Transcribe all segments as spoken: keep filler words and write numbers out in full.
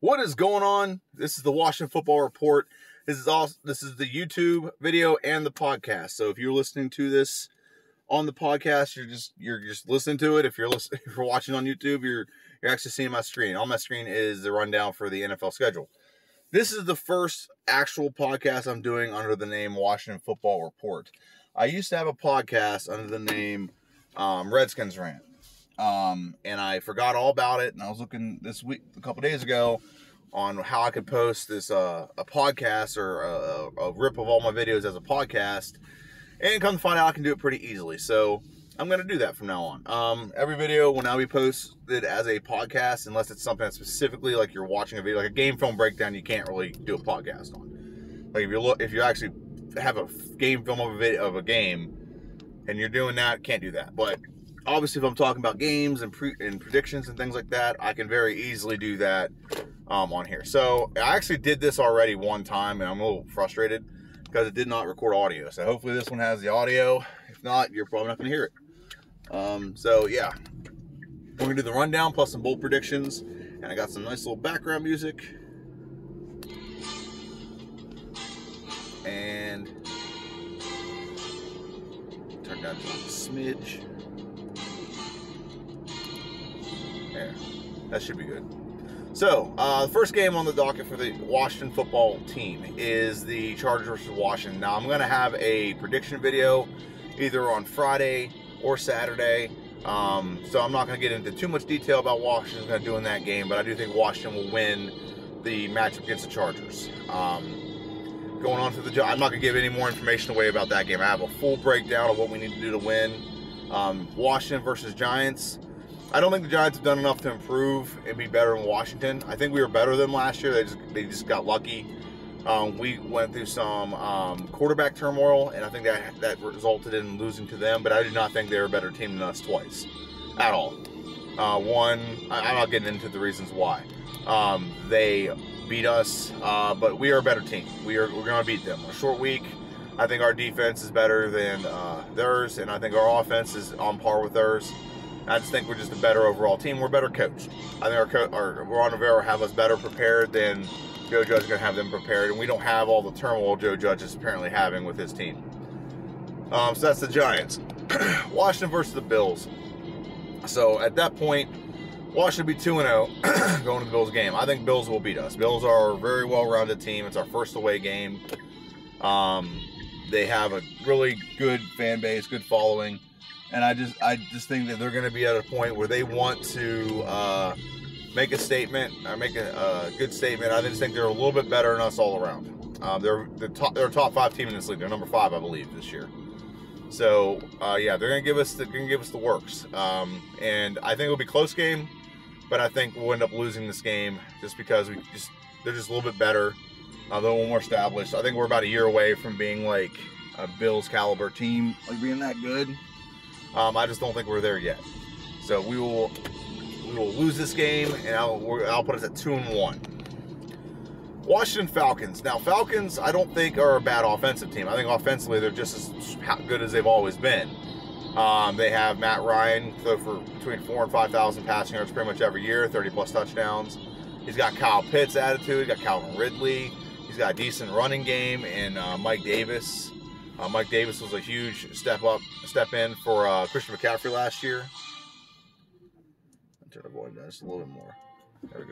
What is going on? This is the Washington Football Report. This is all. This is the YouTube video and the podcast. So if you're listening to this on the podcast, you're just you're just listening to it. If you're listening, if you're watching on YouTube, you're you're actually seeing my screen. On my screen is the rundown for the N F L schedule. This is the first actual podcast I'm doing under the name Washington Football Report. I used to have a podcast under the name um, Redskins Rant. Um, and I forgot all about it. And I was looking this week, a couple days ago, on how I could post this, uh, a podcast or a, a rip of all my videos as a podcast, and come to find out I can do it pretty easily. So I'm going to do that from now on. Um, every video will now be posted as a podcast, unless it's something that's specifically like you're watching a video, like a game film breakdown, you can't really do a podcast on. Like if you look, if you actually have a game film of a video of a game and you're doing that, can't do that. But obviously, if I'm talking about games and, pre and predictions and things like that, I can very easily do that um, on here. So I actually did this already one time, and I'm a little frustrated because it did not record audio. So hopefully this one has the audio. If not, you're probably not going to hear it. Um, so yeah, we're going to do the rundown plus some bold predictions. And I got some nice little background music. And turn down just a smidge. There. That should be good. So, uh, the first game on the docket for the Washington football team is the Chargers versus Washington. Now, I'm going to have a prediction video either on Friday or Saturday. Um, so, I'm not going to get into too much detail about Washington's going to do in that game, but I do think Washington will win the matchup against the Chargers. Um, going on to the I'm not going to give any more information away about that game. I have a full breakdown of what we need to do to win. Um, Washington versus Giants. I don't think the Giants have done enough to improve and be better in Washington. I think we were better than last year. They just, they just got lucky. Um, we went through some um, quarterback turmoil, and I think that, that resulted in losing to them. But I do not think they were a better team than us twice at all. Uh, one, I, I'm not getting into the reasons why. Um, they beat us, uh, but we are a better team. We are, we're going to beat them. A short week. I think our defense is better than uh, theirs, and I think our offense is on par with theirs. I just think we're just a better overall team. We're better coached. I think our, co our Ron Rivera have us better prepared than Joe Judge is going to have them prepared, and we don't have all the turmoil Joe Judge is apparently having with his team. Um, so that's the Giants. Washington versus the Bills. So at that point, Washington will be two and oh going to the Bills game. I think Bills will beat us. Bills are a very well-rounded team. It's our first away game. Um, they have a really good fan base, good following. And I just, I just think that they're going to be at a point where they want to uh, make a statement, or make a, a good statement. I just think they're a little bit better than us all around. Uh, they're the top, they're a top five team in this league. They're number five, I believe, this year. So uh, yeah, they're going to give us, the, going to give us the works. Um, and I think it'll be a close game, but I think we'll end up losing this game just because we just, they're just a little bit better. Uh, they're a little more established. I think we're about a year away from being like a Bills caliber team, like being that good. Um, I just don't think we're there yet. So we will we will lose this game, and I'll, I'll put us at two and one. Washington Falcons. Now, Falcons, I don't think are a bad offensive team. I think offensively they're just as good as they've always been. Um, they have Matt Ryan throw for between four and five thousand passing yards pretty much every year, thirty plus touchdowns. He's got Kyle Pitts' attitude. He's got Calvin Ridley. He's got a decent running game, and uh, Mike Davis. Uh, Mike Davis was a huge step up, step in for uh, Christian McCaffrey last year. I'll turn the volume down just a little bit more. There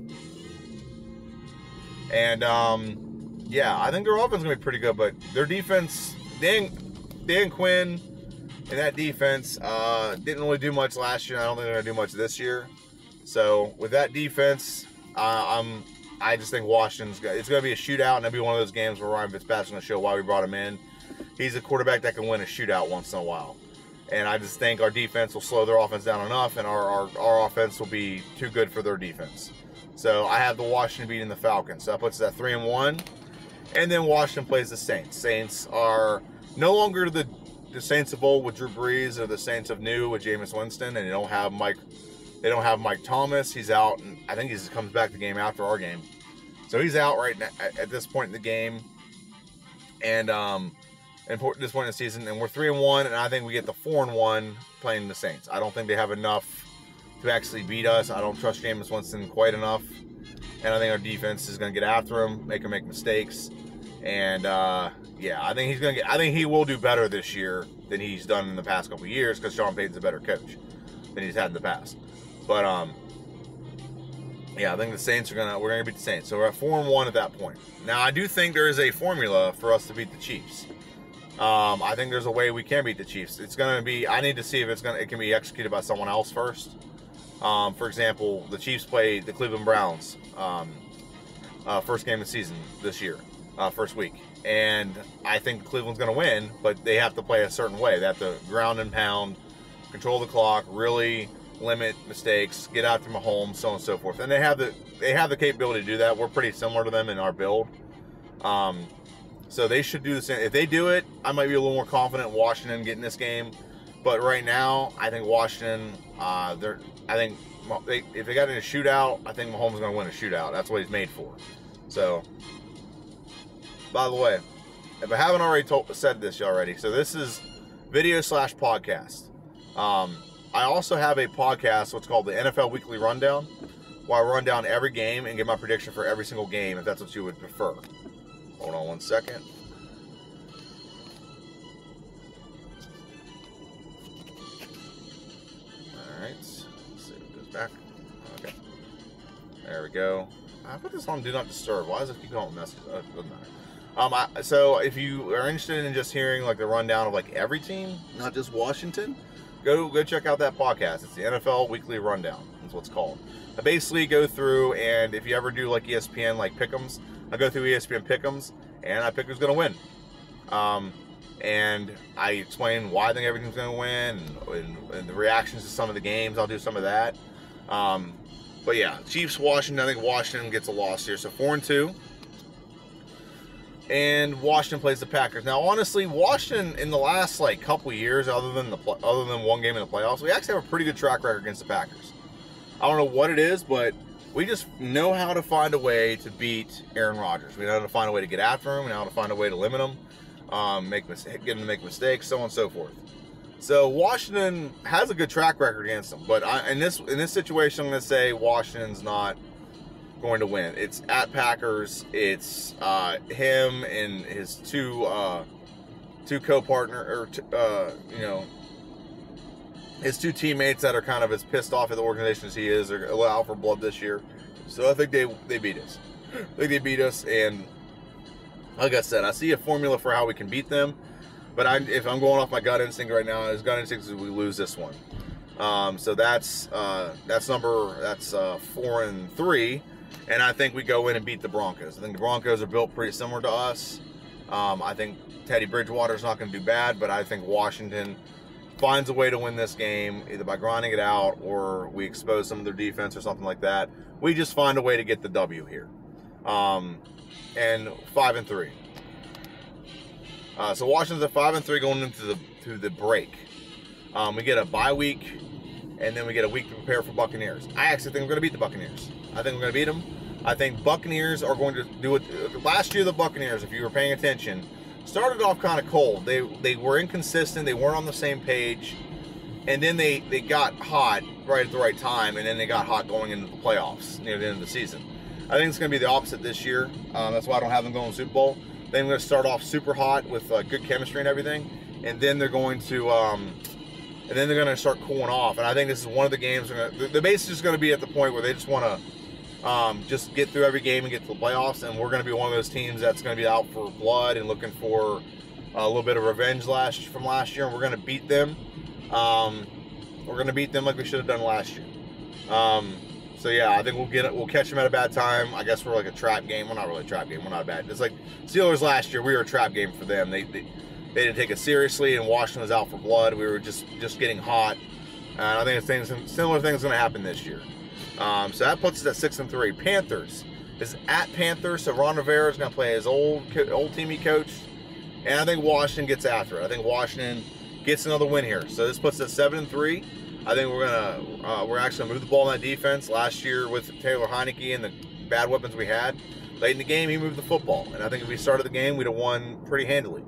we go. And um, yeah, I think their offense is gonna be pretty good, but their defense, Dan, Dan Quinn, and that defense uh, didn't really do much last year. And I don't think they're gonna do much this year. So with that defense, uh, I'm. I just think Washington's got, it's going to be a shootout, and it'll be one of those games where Ryan Fitzpatrick's going to show why we brought him in. He's a quarterback that can win a shootout once in a while. And I just think our defense will slow their offense down enough, and our, our, our offense will be too good for their defense. So I have the Washington beating the Falcons. So that puts us at three and one. And then Washington plays the Saints. Saints are no longer the, the Saints of old with Drew Brees or the Saints of new with Jameis Winston, and they don't have Mike... They don't have Mike Thomas. He's out, and I think he comes back the game after our game. So he's out right now at this point in the game, and um, important this point in the season. And we're three and one, and I think we get the four and one playing the Saints. I don't think they have enough to actually beat us. I don't trust Jameis Winston quite enough, and I think our defense is going to get after him, make him make mistakes, and uh, yeah, I think he's going to get. I think he will do better this year than he's done in the past couple of years because Sean Payton's a better coach than he's had in the past. But um, yeah, I think the Saints are gonna. We're gonna beat the Saints, so we're at four and one at that point. Now, I do think there is a formula for us to beat the Chiefs. Um, I think there's a way we can beat the Chiefs. It's gonna be. I need to see if it's gonna. It can be executed by someone else first. Um, for example, the Chiefs played the Cleveland Browns um, uh, first game of the season this year, uh, first week. And I think Cleveland's going to win, but they have to play a certain way. They have to ground and pound, control the clock, really limit mistakes, get after Mahomes, so on and so forth. And they have the they have the capability to do that. We're pretty similar to them in our build. Um, so they should do the same. If they do it, I might be a little more confident in Washington getting this game. But right now, I think Washington, uh, they're, I think they, if they got in a shootout, I think Mahomes is going to win a shootout. That's what he's made for. So, by the way, if I haven't already told, said this already, so this is video slash podcast. Um, I also have a podcast, what's called the N F L Weekly Rundown, where I run down every game and give my prediction for every single game, if that's what you would prefer. Hold on one second. Alright, let's see if it goes back. Okay. There we go. I put this on Do Not Disturb. Why does it keep going messages? Oh, it doesn't matter. Um, I, so if you are interested in just hearing like the rundown of like every team, not just Washington, go go check out that podcast. It's the N F L Weekly Rundown. That's what it's called. I basically go through, and if you ever do like E S P N like pick'ems, I go through E S P N pick'ems and I pick who's gonna win. Um, and I explain why I think everything's going to win, and, and, and the reactions to some of the games. I'll do some of that. Um, but yeah, Chiefs, Washington. I think Washington gets a loss here, so four and two. And Washington plays the Packers. Now, honestly, Washington in the last like couple years, other than the other than one game in the playoffs, we actually have a pretty good track record against the Packers. I don't know what it is, but we just know how to find a way to beat Aaron Rodgers. We know how to find a way to get after him. We know how to find a way to limit him. Um, make mistake, get them to make mistakes, so on and so forth. So Washington has a good track record against them, but I, in this in this situation, I'm going to say Washington's not going to win. It's at Packers. It's uh, him and his two uh, two co-partner or t uh, you know his two teammates that are kind of as pissed off at the organization as he is. They're out for blood this year, so I think they they beat us. I think they beat us and. Like I said, I see a formula for how we can beat them, but I, if I'm going off my gut instinct right now, his gut instinct is we lose this one. Um, so that's uh, that's number that's uh, four and three, and I think we go in and beat the Broncos. I think the Broncos are built pretty similar to us. Um, I think Teddy Bridgewater's not going to do bad, but I think Washington finds a way to win this game either by grinding it out or we expose some of their defense or something like that. We just find a way to get the W here. Um, and five and three. Uh, so Washington's at five and three going into the to the break. Um, we get a bye week, and then we get a week to prepare for Buccaneers. I actually think we're going to beat the Buccaneers. I think we're going to beat them. I think Buccaneers are going to do it. Last year, the Buccaneers, if you were paying attention, started off kind of cold. They they were inconsistent. They weren't on the same page, and then they they got hot right at the right time, and then they got hot going into the playoffs near the end of the season. I think it's going to be the opposite this year. Um, that's why I don't have them going to the Super Bowl. They're going to start off super hot with uh, good chemistry and everything, and then they're going to, um, and then they're going to start cooling off. And I think this is one of the games. They're going to, the base is just going to be at the point where they just want to um, just get through every game and get to the playoffs. And we're going to be one of those teams that's going to be out for blood and looking for a little bit of revenge last from last year. And we're going to beat them. Um, we're going to beat them like we should have done last year. Um, So yeah, I think we'll get it. We'll catch them at a bad time. I guess we're like a trap game. We're not really a trap game. We're not bad. It's like Steelers last year. We were a trap game for them. They they, they didn't take it seriously, and Washington was out for blood. We were just just getting hot. And I think things similar things going to happen this year. Um, so that puts us at six and three. Panthers is at Panthers. So Ron Rivera is going to play his old old team he coached, and I think Washington gets after it. I think Washington gets another win here. So this puts us at seven and three. I think we're gonna uh, we're actually gonna move the ball in that defense. Last year with Taylor Heineke and the bad weapons we had late in the game, he moved the football, and I think if we started the game, we'd have won pretty handily.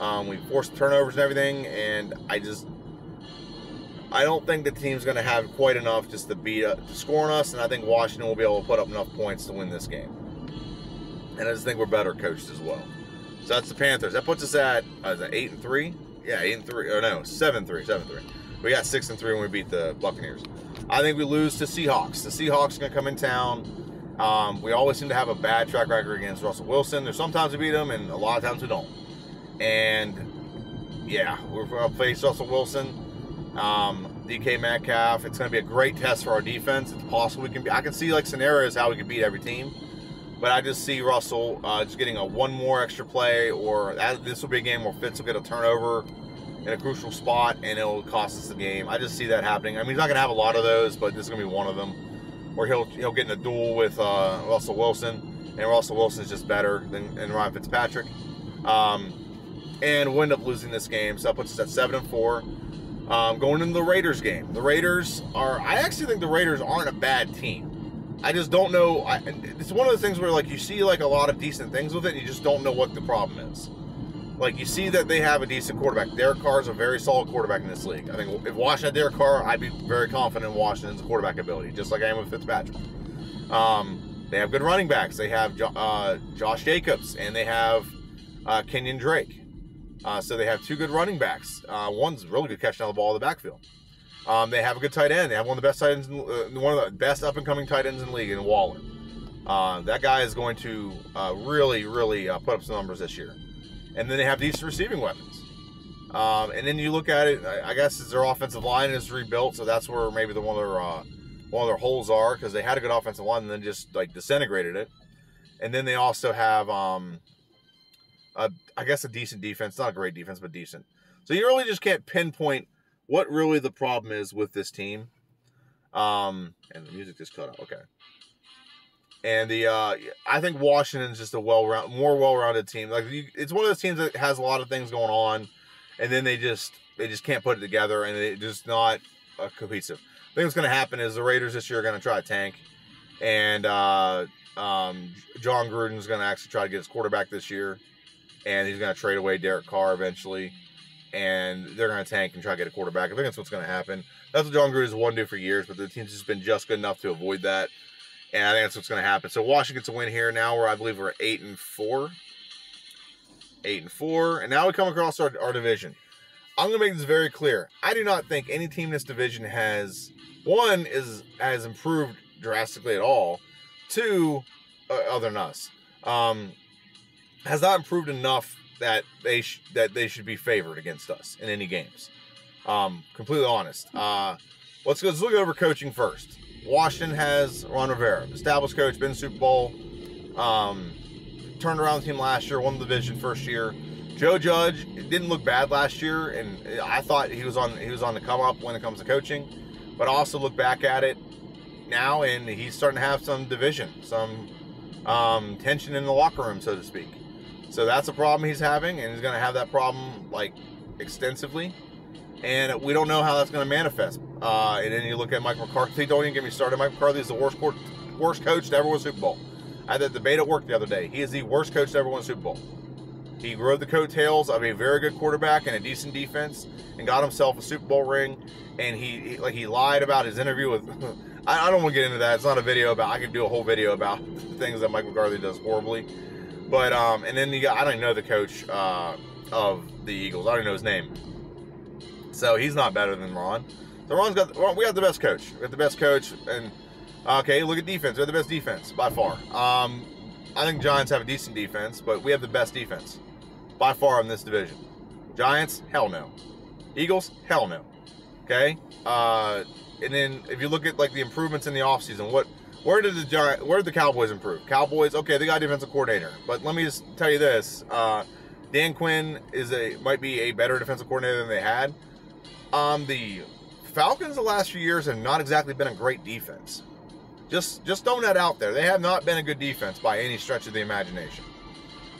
Um, we forced turnovers and everything, and I just I don't think the team's going to have quite enough just to beat uh, to score on us, and I think Washington will be able to put up enough points to win this game. And I just think we're better coached as well. So that's the Panthers. That puts us at uh, that eight and three. Yeah, eight and three. Or no, seven three, seven three. We got six and three when we beat the Buccaneers. I think we lose to Seahawks. The Seahawks are going to come in town. Um, we always seem to have a bad track record against Russell Wilson. There's sometimes we beat him, and a lot of times we don't. And yeah, we're going to face Russell Wilson. Um, D K Metcalf. It's going to be a great test for our defense. It's possible we can be. I can see like scenarios how we can beat every team, but I just see Russell uh, just getting a one more extra play, or that, this will be a game where Fitz will get a turnover in a crucial spot, and it'll cost us the game. I just see that happening. I mean, he's not going to have a lot of those, but this is going to be one of them, or he'll he'll get in a duel with uh, Russell Wilson, and Russell Wilson's just better than, than Ryan Fitzpatrick, um, and we'll end up losing this game. So that puts us at seven and four. Um, going into the Raiders game. The Raiders are, I actually think the Raiders aren't a bad team. I just don't know. I, it's one of those things where like you see like a lot of decent things with it, and you just don't know what the problem is. Like you see that they have a decent quarterback. Derek Carr is a very solid quarterback in this league. I think if Washington had Derek Carr, I'd be very confident in Washington's quarterback ability, just like I am with Fitzpatrick. Um, they have good running backs. They have jo uh, Josh Jacobs, and they have uh, Kenyon Drake. Uh, so they have two good running backs. Uh, one's really good catching on the ball in the backfield. Um, they have a good tight end. They have one of the best tight ends, in, uh, one of the best up-and-coming tight ends in the league, in Waller. Uh, that guy is going to uh, really, really uh, put up some numbers this year. And then they have decent receiving weapons. Um, and then you look at it. I, I guess it's their offensive line is rebuilt, so that's where maybe the one of their uh, one of their holes are, because they had a good offensive line and then just like disintegrated it. And then they also have. Um, Uh, I guess a decent defense, not a great defense, but decent. So you really just can't pinpoint what really the problem is with this team. Um, and the music just cut out. Okay. And the uh, I think Washington's just a well-round, more well-rounded team. Like you, it's one of those teams that has a lot of things going on, and then they just they just can't put it together, and it's just not uh, cohesive. I think what's going to happen is the Raiders this year are going to try to tank, and uh, um, John Gruden's going to actually try to get his quarterback this year. And he's going to trade away Derek Carr eventually. And they're going to tank and try to get a quarterback. I think that's what's going to happen. That's what John Gruden's wanted to do for years. But the team's just been just good enough to avoid that. And I think that's what's going to happen. So Washington gets a win here. Now where I believe we're eight and four. Eight and four. And now we come across our, our division. I'm going to make this very clear. I do not think any team in this division has, one, is has improved drastically at all. Two, uh, other than us. Um... has not improved enough that they sh that they should be favored against us in any games. Um, completely honest. Uh, let's, let's look over coaching first. Washington has Ron Rivera, established coach, been Super Bowl, um, turned around the team last year, won the division first year. Joe Judge didn't look bad last year, and I thought he was on he was on the come up when it comes to coaching. But I also look back at it now, and he's starting to have some division, some um, tension in the locker room, so to speak. So that's a problem he's having, and he's going to have that problem, like, extensively. And we don't know how that's going to manifest. Uh, and then you look at Mike McCarthy. Don't even get me started. Mike McCarthy is the worst, court, worst coach to ever win Super Bowl. I had that debate at work the other day. He is the worst coach to ever win Super Bowl. He rode the coattails of a very good quarterback and a decent defense and got himself a Super Bowl ring. And he, he like, he lied about his interview with I, I don't want to get into that. It's not a video about – I could do a whole video about things that Mike McCarthy does horribly. But, um, and then you got, I don't even know the coach, uh, of the Eagles. I don't even know his name. So he's not better than Ron. So Ron's got, the, we have the best coach. We have the best coach. And, okay, look at defense. We have the best defense by far. Um, I think Giants have a decent defense, but we have the best defense by far in this division. Giants, hell no. Eagles, hell no. Okay? Uh, and then if you look at, like, the improvements in the offseason, what... Where did the Giants, where did the Cowboys improve? Cowboys, okay, they got a defensive coordinator, but let me just tell you this: uh, Dan Quinn is a might be a better defensive coordinator than they had. Um, the Falcons the last few years have not exactly been a great defense. Just just throwing that out there, they have not been a good defense by any stretch of the imagination.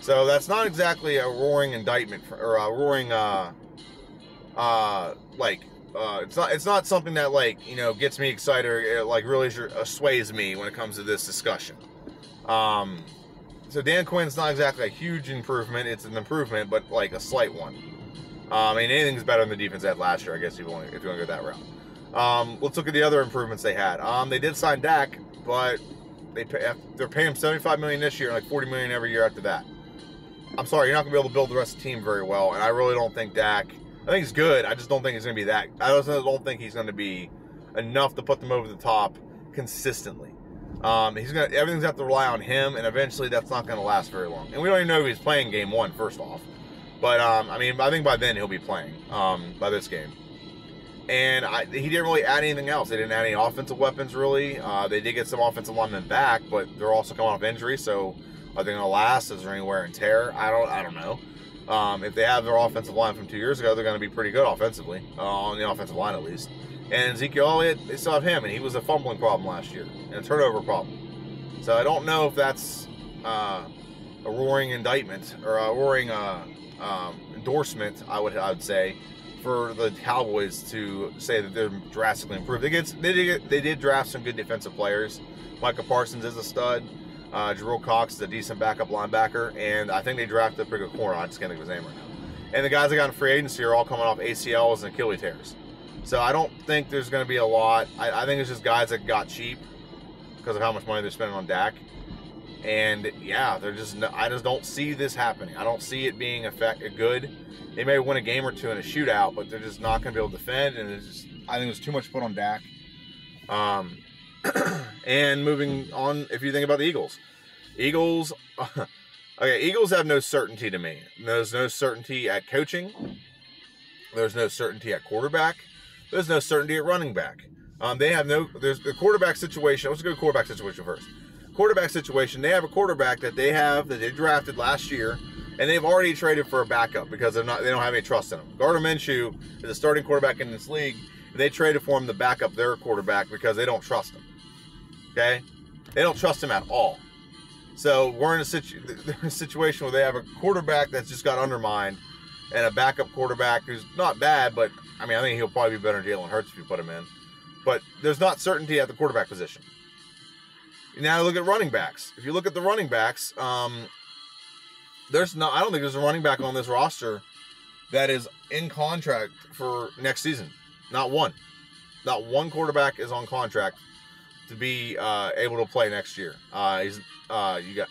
So that's not exactly a roaring indictment for, or a roaring uh, uh, like. Uh, it's not. It's not something that like you know gets me excited. Or, uh, like really assuages me when it comes to this discussion. Um, so Dan Quinn's not exactly a huge improvement. It's an improvement, but like a slight one. Um, I mean, anything's better than the defense had last year. I guess if you want, if you want to go that route. Um, let's look at the other improvements they had. Um, they did sign Dak, but they pay, they're paying him seventy-five million dollars this year and like forty million dollars every year after that. I'm sorry, you're not going to be able to build the rest of the team very well, and I really don't think Dak... I think he's good. I just don't think he's going to be that... I just don't think he's going to be enough to put them over the top consistently. Um, he's going to... Everything's going to have to rely on him, and eventually that's not going to last very long. And we don't even know if he's playing game one, first off. But, um, I mean, I think by then he'll be playing, um, by this game. And I, he didn't really add anything else. They didn't add any offensive weapons, really. Uh, they did get some offensive linemen back, but they're also coming off injury, so... Are they going to last? Is there any wear and tear? I don't I don't know. Um, if they have their offensive line from two years ago, they're going to be pretty good offensively, uh, on the offensive line at least. And Ezekiel Elliott, they still have him, and he was a fumbling problem last year and a turnover problem. So I don't know if that's uh, a roaring indictment or a roaring uh, um, endorsement, I would I would say, for the Cowboys to say that they're drastically improved. They, get, they, did, get, they did draft some good defensive players. Micah Parsons is a stud. Uh, Jarrell Cox is a decent backup linebacker, and I think they drafted a pretty good corner. I just can't think of his name right now. And the guys that got in free agency are all coming off A C Ls and Achilles tears. So I don't think there's going to be a lot. I, I think it's just guys that got cheap because of how much money they're spending on Dak. And, yeah, they're just. I just don't see this happening. I don't see it being effect, good. They may win a game or two in a shootout, but they're just not going to be able to defend. And it's just, I think it was too much put on Dak. Um... And moving on, if you think about the Eagles, Eagles, okay, Eagles have no certainty to me. There's no certainty at coaching. There's no certainty at quarterback. There's no certainty at running back. Um, they have no, there's the quarterback situation. Let's go to quarterback situation first. Quarterback situation, they have a quarterback that they have, that they drafted last year, and they've already traded for a backup because they're not, they don't have any trust in them. Gardner Minshew is a starting quarterback in this league, and they traded for him to back up their quarterback because they don't trust him. Okay? They don't trust him at all. So we're in a, situ they're in a situation where they have a quarterback that's just got undermined and a backup quarterback who's not bad, but, I mean, I think he'll probably be better than Jalen Hurts if you put him in. But there's not certainty at the quarterback position. Now look at running backs. If you look at the running backs, um, there's no, I don't think there's a running back on this roster that is in contract for next season. Not one. Not one quarterback is on contract to be uh, able to play next year. Uh, he's, uh, you got,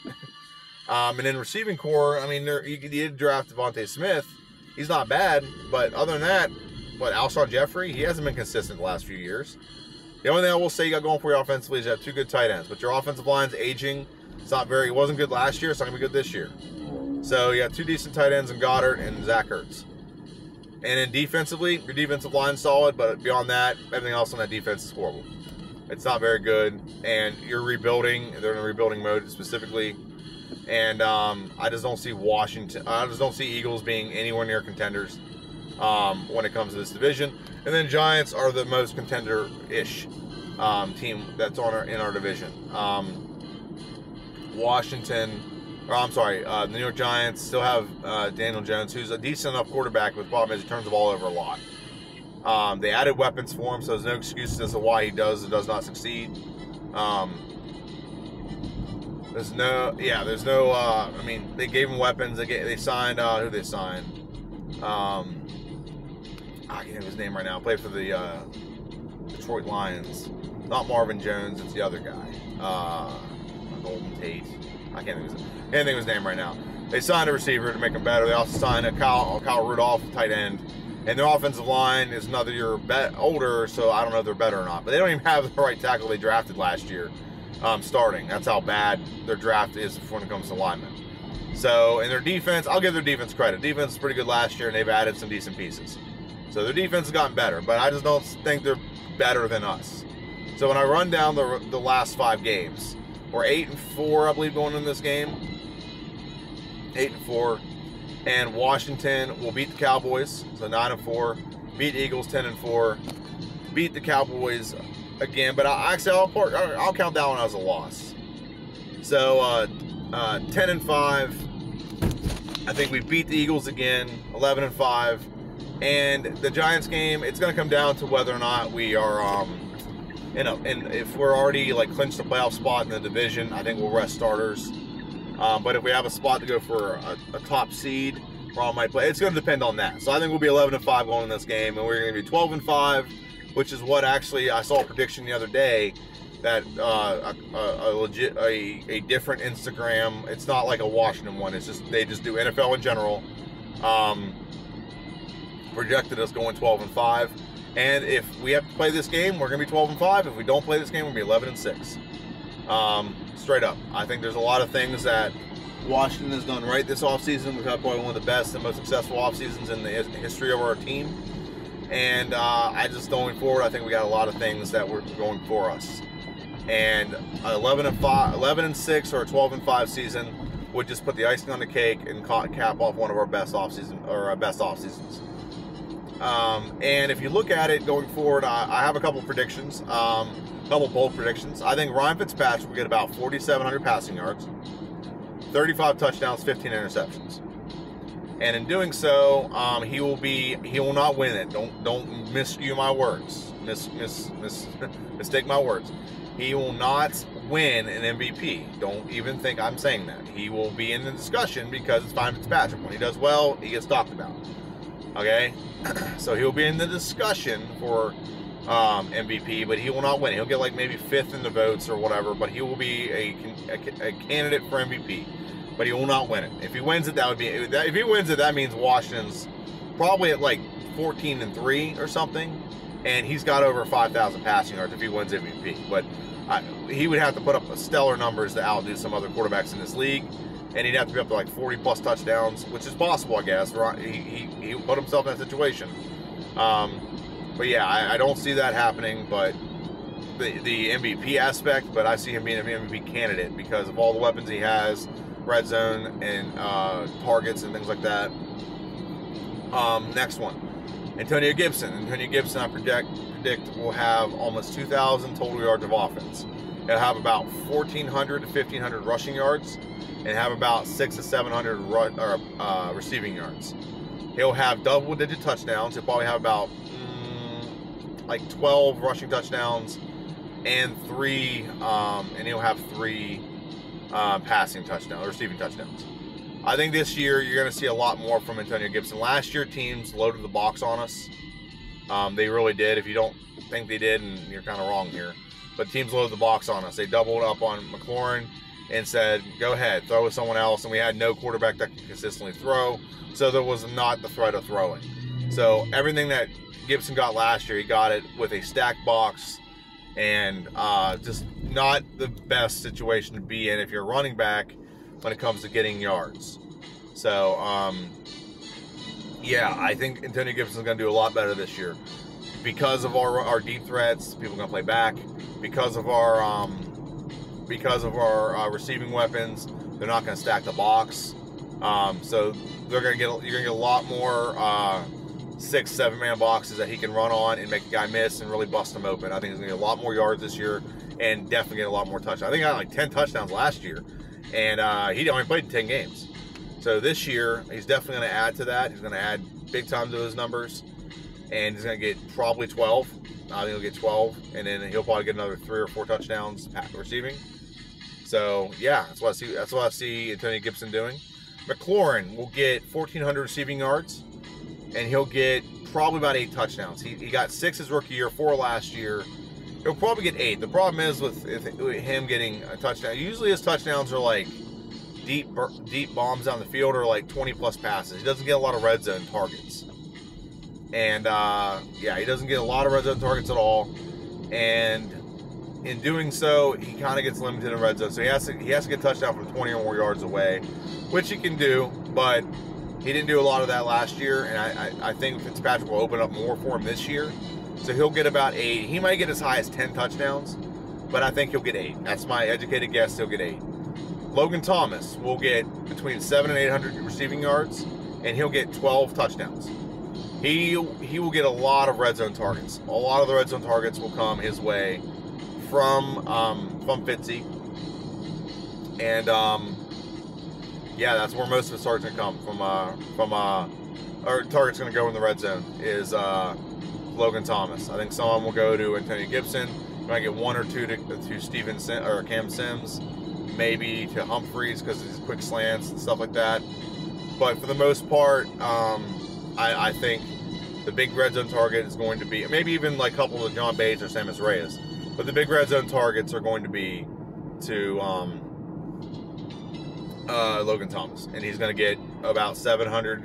um, and then receiving core. I mean, there, you, you did draft Devontae Smith. He's not bad, but other than that, but Alshon Jeffrey, he hasn't been consistent the last few years. The only thing I will say you got going for you offensively is you have two good tight ends, but your offensive line's aging. It's not very. It wasn't good last year. It's not gonna be good this year. So you have two decent tight ends in Goddard and Zach Ertz. And then defensively, your defensive line's solid, but beyond that, everything else on that defense is horrible. It's not very good, and you're rebuilding. They're in a rebuilding mode specifically, and um, I just don't see Washington. I just don't see Eagles being anywhere near contenders um, when it comes to this division. And then Giants are the most contender-ish um, team that's on our in our division. Um, Washington, or I'm sorry, uh, the New York Giants still have uh, Daniel Jones, who's a decent enough quarterback, but the problem is he turns the ball over a lot. Um, they added weapons for him, so there's no excuses as to why he does and does not succeed. Um, there's no, yeah, there's no, uh, I mean, they gave him weapons. They, get, they signed, uh, who they signed? Um, I can't think of his name right now. Played for the uh, Detroit Lions. Not Marvin Jones, it's the other guy. Uh, Golden Tate. I can't think of his, can't think of his name right now. They signed a receiver to make him better. They also signed a Kyle, Kyle Rudolph, tight end. And their offensive line is another year bet older, so I don't know if they're better or not. But they don't even have the right tackle they drafted last year um, starting. That's how bad their draft is when it comes to linemen. So, and their defense, I'll give their defense credit. Defense was pretty good last year, and they've added some decent pieces. So their defense has gotten better, but I just don't think they're better than us. So when I run down the, the last five games, we're eight and four, I believe, going into this game. eight and four. And Washington will beat the Cowboys, so nine and four. Beat Eagles, ten and four. Beat the Cowboys again, but I, actually I'll, part, I'll count that one as a loss. So uh, uh, ten and five. I think we beat the Eagles again, eleven and five. And the Giants game, it's going to come down to whether or not we are, um, you know, and if we're already like clinched the playoff spot in the division, I think we'll rest starters. Um, but if we have a spot to go for a, a top seed, Ron might play. It's going to depend on that. So I think we'll be eleven and five going in this game, and we're going to be twelve and five, which is what actually I saw a prediction the other day that uh, a, a legit a, a different Instagram. It's not like a Washington one. It's just they just do N F L in general. Um, projected us going twelve and five, and if we have to play this game, we're gonna be twelve and five. If we don't play this game, we'll be eleven and six. Um, straight up, I think there's a lot of things that Washington has done right this offseason. We've had probably one of the best and most successful off seasons in the history of our team. And uh, I just going forward, I think we got a lot of things that were going for us. And eleven and five, eleven and six, or a twelve and five season would just put the icing on the cake and cap off one of our best off season or our best off seasons. Um, and if you look at it going forward, I, I have a couple predictions, um, a couple bold predictions. I think Ryan Fitzpatrick will get about forty-seven hundred passing yards, thirty-five touchdowns, fifteen interceptions, and in doing so, um, he will be he will not win it. Don't don't miscue my words, mis, mis, mis mistake my words. He will not win an M V P. Don't even think I'm saying that. He will be in the discussion because it's Ryan Fitzpatrick. When he does well, he gets talked about. Okay, so he'll be in the discussion for um, M V P, but he will not win. He'll get like maybe fifth in the votes or whatever, but he will be a, a, a candidate for M V P. But he will not win it. If he wins it, that would be. If he wins it, that means Washington's probably at like fourteen and three or something, and he's got over five thousand passing yards if he wins M V P. But I, he would have to put up stellar numbers to outdo some other quarterbacks in this league, and he'd have to be up to like forty plus touchdowns, which is possible, I guess. He he, he put himself in that situation. Um, but yeah, I, I don't see that happening. But the the M V P aspect, but I see him being an M V P candidate because of all the weapons he has. Red zone and uh, targets and things like that. Um, next one, Antonio Gibson. Antonio Gibson, I predict, predict will have almost two thousand total yards of offense. It'll have about fourteen hundred to fifteen hundred rushing yards, and have about six to seven hundred or uh, receiving yards. He'll have double-digit touchdowns. He'll probably have about mm, like twelve rushing touchdowns, and three, um, and he'll have three. Uh, passing touchdowns, receiving touchdowns. I think this year you're going to see a lot more from Antonio Gibson. Last year, teams loaded the box on us. Um, they really did. If you don't think they did, and you're kind of wrong here, but teams loaded the box on us. They doubled up on McLaurin and said, "Go ahead, throw with someone else." And we had no quarterback that could consistently throw, so there was not the threat of throwing. So everything that Gibson got last year, he got it with a stacked box. And uh, just not the best situation to be in if you're running back when it comes to getting yards. So, um, yeah, I think Antonio Gibson is going to do a lot better this year because of our, our deep threats. People are going to play back because of our um, because of our uh, receiving weapons. They're not going to stack the box, um, so they're going to get you're going to get a lot more. Uh, six, seven man boxes that he can run on and make a guy miss and really bust him open. I think he's going to get a lot more yards this year and definitely get a lot more touchdowns. I think I had like ten touchdowns last year, and uh, he only played in ten games. So this year, he's definitely going to add to that. He's going to add big time to his numbers, and he's going to get probably twelve. I think he'll get twelve, and then he'll probably get another three or four touchdowns receiving. So, yeah, that's what I see, that's what I see Antonio Gibson doing. McLaurin will get fourteen hundred receiving yards, and he'll get probably about eight touchdowns. He, he got six his rookie year, four last year. He'll probably get eight. The problem is with, with him getting a touchdown, usually his touchdowns are like deep deep bombs down the field or like twenty plus passes. He doesn't get a lot of red zone targets. And uh, yeah, he doesn't get a lot of red zone targets at all. And in doing so, he kind of gets limited in red zone. So he has to, he has to get a touchdown from twenty or more yards away, which he can do, but he didn't do a lot of that last year, and I, I, I think Fitzpatrick will open up more for him this year. So he'll get about eight. He might get as high as ten touchdowns, but I think he'll get eight. That's my educated guess. He'll get eight. Logan Thomas will get between seven and eight hundred receiving yards, and he'll get twelve touchdowns. He he will get a lot of red zone targets. A lot of the red zone targets will come his way from um, from Fitzy, and. Um, Yeah, that's where most of the starts gonna come from. Uh, from uh, our target's gonna go in the red zone is uh, Logan Thomas. I think someone will go to Antonio Gibson. You might get one or two to, to Steven Sim, or Cam Sims, maybe to Humphreys because of his quick slants and stuff like that. But for the most part, um, I, I think the big red zone target is going to be, maybe even like coupled with John Bates or Samus Reyes, but the big red zone targets are going to be to um, uh, Logan Thomas, and he's going to get about seven hundred,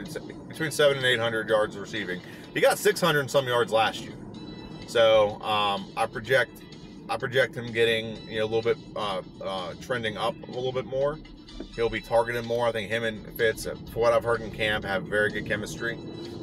between seven and eight hundred yards receiving. He got six hundred and some yards last year, so um, I project I project him getting, you know, a little bit uh, uh, trending up a little bit more. He'll be targeted more. I think him and Fitz, for what I've heard in camp, have very good chemistry.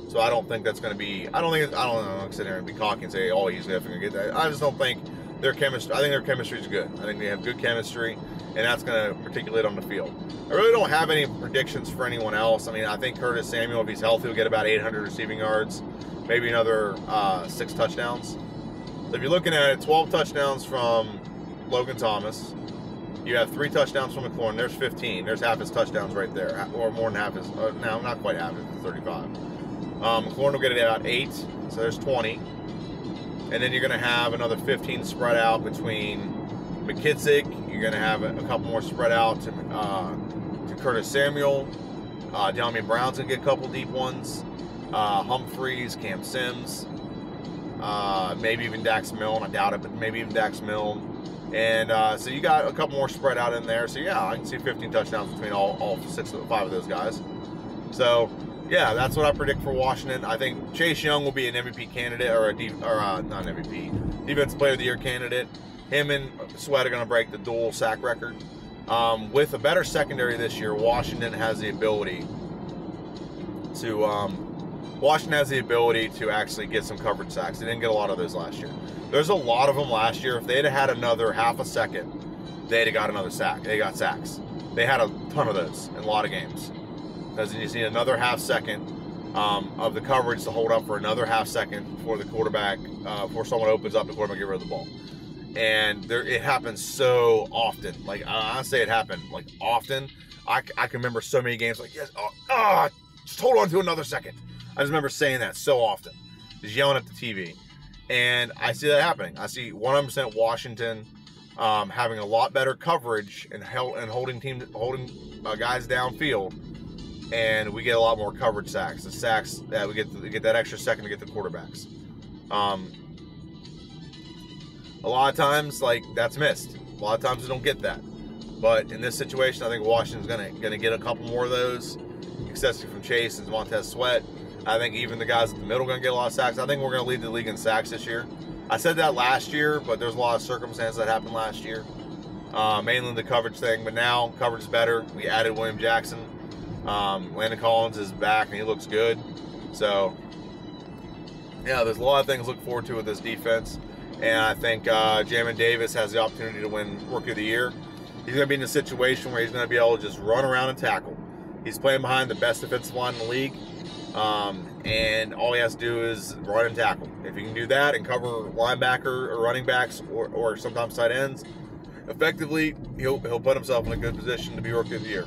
So I don't think that's going to be. I don't think. I don't know. Sit there and be cocky and say, "Oh, he's definitely going to get that." I just don't think their chemistry. I think their chemistry is good. I think they have good chemistry, and that's going to particulate on the field. I really don't have any predictions for anyone else. I mean, I think Curtis Samuel, if he's healthy, will get about eight hundred receiving yards, maybe another uh, six touchdowns. So if you're looking at it, twelve touchdowns from Logan Thomas. You have three touchdowns from McLaurin. There's fifteen. There's half his touchdowns right there, or more than half his. Uh, no, not quite half. It's thirty-five. Um, McLaurin will get it at eight, so there's twenty. And then you're going to have another fifteen spread out between McKissick. You're going to have a, a couple more spread out to, uh, to Curtis Samuel. Uh, Delmy Brown's going to get a couple deep ones. Uh, Humphreys, Cam Sims. Uh, maybe even Dax Milne. I doubt it, but maybe even Dax Milne. And uh, so you got a couple more spread out in there. So, yeah, I can see fifteen touchdowns between all, all six of the five of those guys. So, yeah, that's what I predict for Washington. I think Chase Young will be an M V P candidate, or a D, or a, not an M V P, Defensive Player of the Year candidate. Him and Sweat are going to break the dual sack record. Um, with a better secondary this year, Washington has the ability to um, Washington has the ability to actually get some coverage sacks. They didn't get a lot of those last year. There's a lot of them last year. If they'd have had another half a second, they'd have got another sack. They got sacks. They had a ton of those in a lot of games. Because you just need another half second um, of the coverage to hold up for another half second before the quarterback, uh, before someone opens up, the quarterback get rid of the ball. And there, it happens so often. Like, I, I say it happened, like, often. I, I can remember so many games, like, yes, oh, oh, just hold on to another second. I just remember saying that so often, just yelling at the T V. And I see that happening. I see one hundred percent Washington um, having a lot better coverage and held, and holding team holding uh, guys downfield, and we get a lot more coverage sacks. The sacks that we get to, we get that extra second to get the quarterbacks. Um, a lot of times, like, that's missed. A lot of times we don't get that. But in this situation, I think Washington's gonna gonna get a couple more of those, especially from Chase and Montez Sweat. I think even the guys in the middle are going to get a lot of sacks. I think we're going to lead the league in sacks this year. I said that last year, but there's a lot of circumstances that happened last year. Uh, mainly the coverage thing, but now coverage is better. We added William Jackson. Um, Landon Collins is back, and he looks good. So, yeah, there's a lot of things to look forward to with this defense. And I think uh, Jamin Davis has the opportunity to win Rookie of the Year. He's going to be in a situation where he's going to be able to just run around and tackle. He's playing behind the best defensive line in the league. Um, and all he has to do is run and tackle. If he can do that and cover linebacker or running backs or, or sometimes tight ends effectively, he'll he'll put himself in a good position to be Rookie of the Year.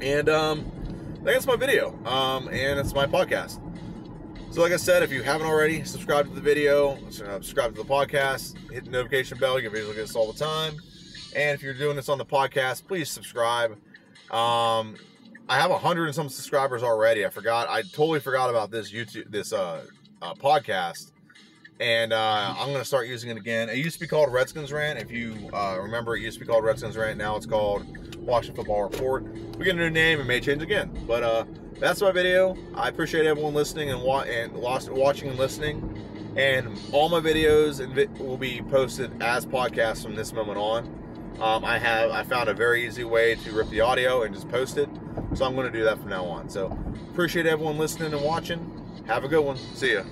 And um, I think that's my video, um, and it's my podcast. So like I said, if you haven't already, subscribe to the video, subscribe to the podcast, hit the notification bell. You can visually get this all the time. And if you're doing this on the podcast, please subscribe. Um, I have a hundred and some subscribers already. I forgot. I totally forgot about this YouTube, this uh, uh, podcast, and uh, I'm gonna start using it again. It used to be called Redskins Rant. If you uh, remember, it used to be called Redskins Rant. Now it's called Washington Football Report. We get a new name. It may change again. But uh, that's my video. I appreciate everyone listening and wa and watching and listening. And all my videos and vi will be posted as podcasts from this moment on. Um, I have I found a very easy way to rip the audio and just post it, so I'm going to do that from now on. So appreciate everyone listening and watching. Have a good one. See ya.